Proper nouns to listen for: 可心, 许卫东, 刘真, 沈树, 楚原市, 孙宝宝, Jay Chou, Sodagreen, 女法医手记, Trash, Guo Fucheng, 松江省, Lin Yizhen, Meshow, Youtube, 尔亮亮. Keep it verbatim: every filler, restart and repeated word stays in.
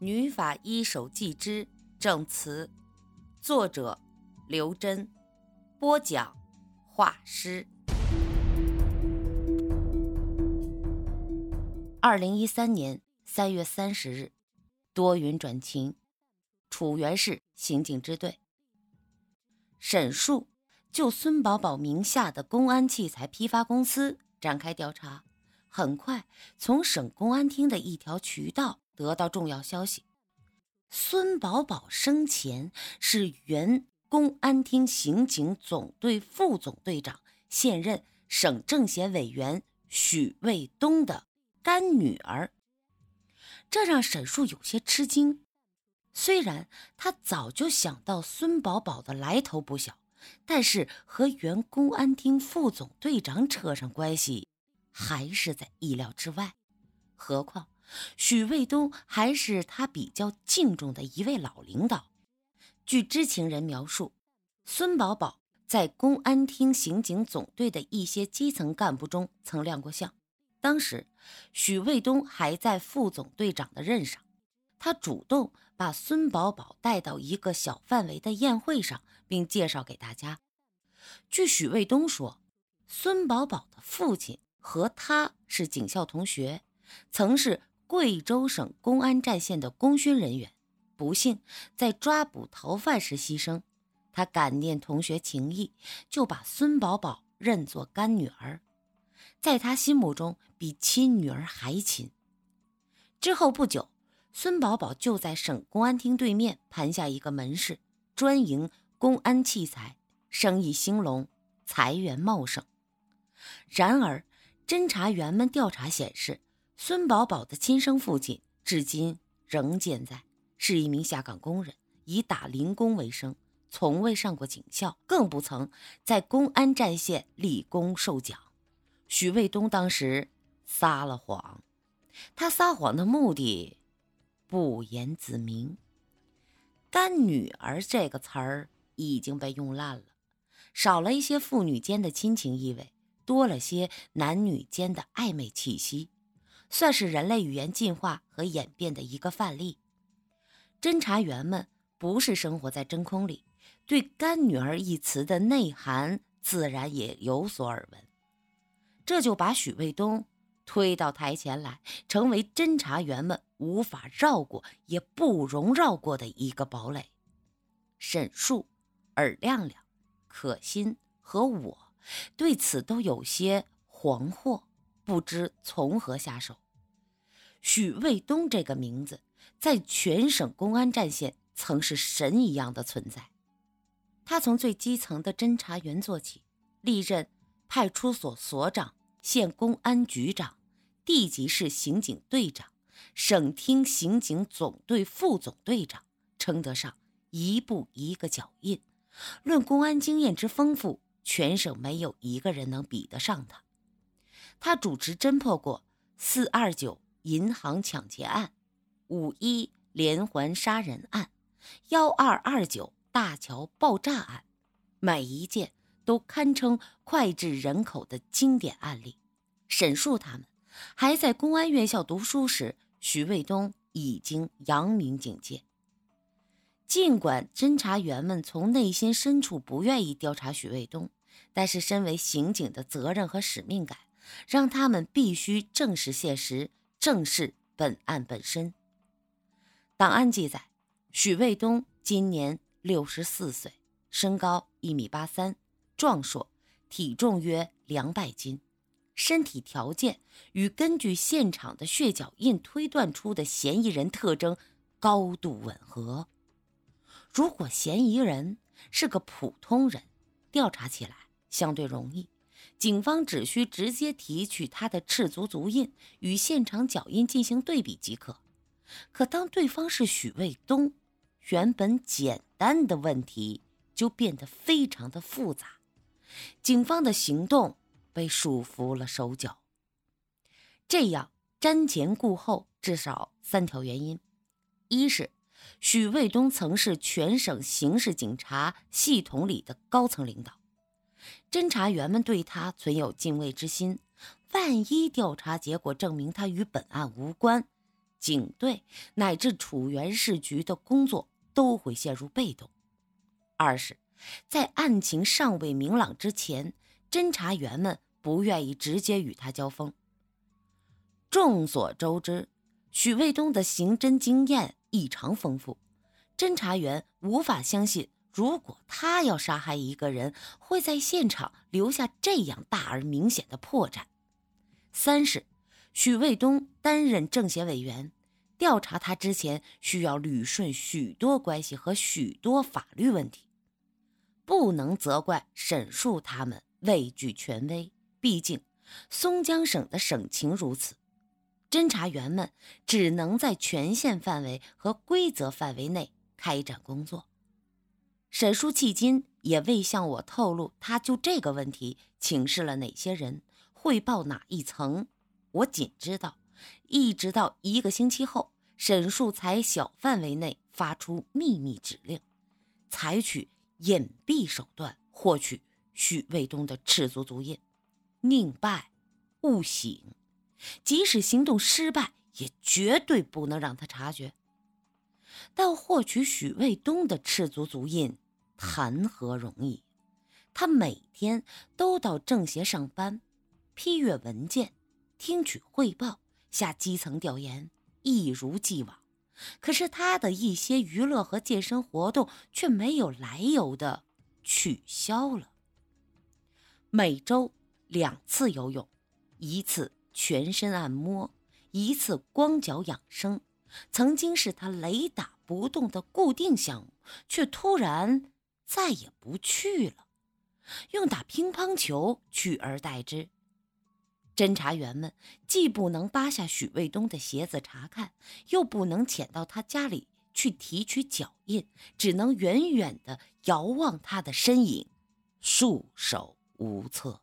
女法医手记之证词，作者刘真，播讲画师。二零一三年三月三十日，多云转晴，楚原市刑警支队沈树就孙宝宝名下的公安器材批发公司展开调查，很快从省公安厅的一条渠道得到重要消息，孙宝宝生前是原公安厅刑警总队副总队长，现任省政协委员许卫东的干女儿。这让沈树有些吃惊，虽然他早就想到孙宝宝的来头不小，但是和原公安厅副总队长扯上关系还是在意料之外，何况许卫东还是他比较敬重的一位老领导。据知情人描述，孙宝宝在公安厅刑警总队的一些基层干部中曾亮过相，当时许卫东还在副总队长的任上，他主动把孙宝宝带到一个小范围的宴会上，并介绍给大家。据许卫东说，孙宝宝的父亲和他是警校同学，曾是贵州省公安战线的功勋人员，不幸在抓捕逃犯时牺牲。他感念同学情谊，就把孙宝宝认作干女儿，在他心目中比亲女儿还亲。之后不久，孙宝宝就在省公安厅对面盘下一个门市，专营公安器材，生意兴隆，财源茂盛。然而，侦查员们调查显示，孙宝宝的亲生父亲至今仍健在，是一名下岗工人，以打零工为生，从未上过警校，更不曾在公安战线立功受奖。许卫东当时撒了谎，他撒谎的目的不言自明。干女儿这个词儿已经被用烂了，少了一些父女间的亲情意味，多了些男女间的暧昧气息，算是人类语言进化和演变的一个范例。侦查员们不是生活在真空里，对干女儿一词的内涵自然也有所耳闻，这就把许卫东推到台前来，成为侦查员们无法绕过也不容绕过的一个堡垒。沈树、尔亮亮、可心和我对此都有些惶惑，不知从何下手。许卫东这个名字在全省公安战线曾是神一样的存在，他从最基层的侦查员做起，历任派出所所长、县公安局长、地级市刑警队长、省厅刑警总队副总队长，称得上一步一个脚印。论公安经验之丰富，全省没有一个人能比得上他。他主持侦破过四二九银行抢劫案、五一连环杀人案、一二二九大桥爆炸案，每一件都堪称脍炙人口的经典案例。沈树他们还在公安院校读书时，许卫东已经扬名警界。尽管侦查员们从内心深处不愿意调查许卫东，但是身为刑警的责任和使命感让他们必须正视现实，正视本案本身。档案记载，许卫东今年六十四岁，身高一米八三，壮硕，体重约两百斤，身体条件与根据现场的血脚印推断出的嫌疑人特征高度吻合。如果嫌疑人是个普通人，调查起来相对容易，警方只需直接提取他的赤足足印与现场脚印进行对比即可。可当对方是许卫东，原本简单的问题就变得非常的复杂，警方的行动被束缚了手脚。这样瞻前顾后至少三条原因：一是许卫东曾是全省刑事警察系统里的高层领导，侦查员们对他存有敬畏之心，万一调查结果证明他与本案无关，警队乃至楚原市局的工作都会陷入被动。二是，在案情尚未明朗之前，侦查员们不愿意直接与他交锋。众所周知，许卫东的刑侦经验异常丰富，侦查员无法相信如果他要杀害一个人，会在现场留下这样大而明显的破绽。三是，许卫东担任政协委员，调查他之前需要捋顺许多关系和许多法律问题，不能责怪沈树他们畏惧权威，毕竟松江省的省情如此，侦查员们只能在权限范围和规则范围内开展工作。沈树迄今也未向我透露他就这个问题请示了哪些人，汇报哪一层，我仅知道一直到一个星期后，沈树才小范围内发出秘密指令，采取隐蔽手段获取许卫东的赤足足印，宁败勿醒，即使行动失败也绝对不能让他察觉。但获取许卫东的赤足足印谈何容易，他每天都到政协上班，批阅文件，听取汇报，下基层调研，一如既往。可是他的一些娱乐和健身活动却没有来由的取消了。每周两次游泳，一次全身按摩，一次光脚养生，曾经是他雷打不动的固定项目，却突然再也不去了，用打乒乓球取而代之。侦查员们既不能扒下许卫东的鞋子查看，又不能潜到他家里去提取脚印，只能远远地遥望他的身影，束手无策。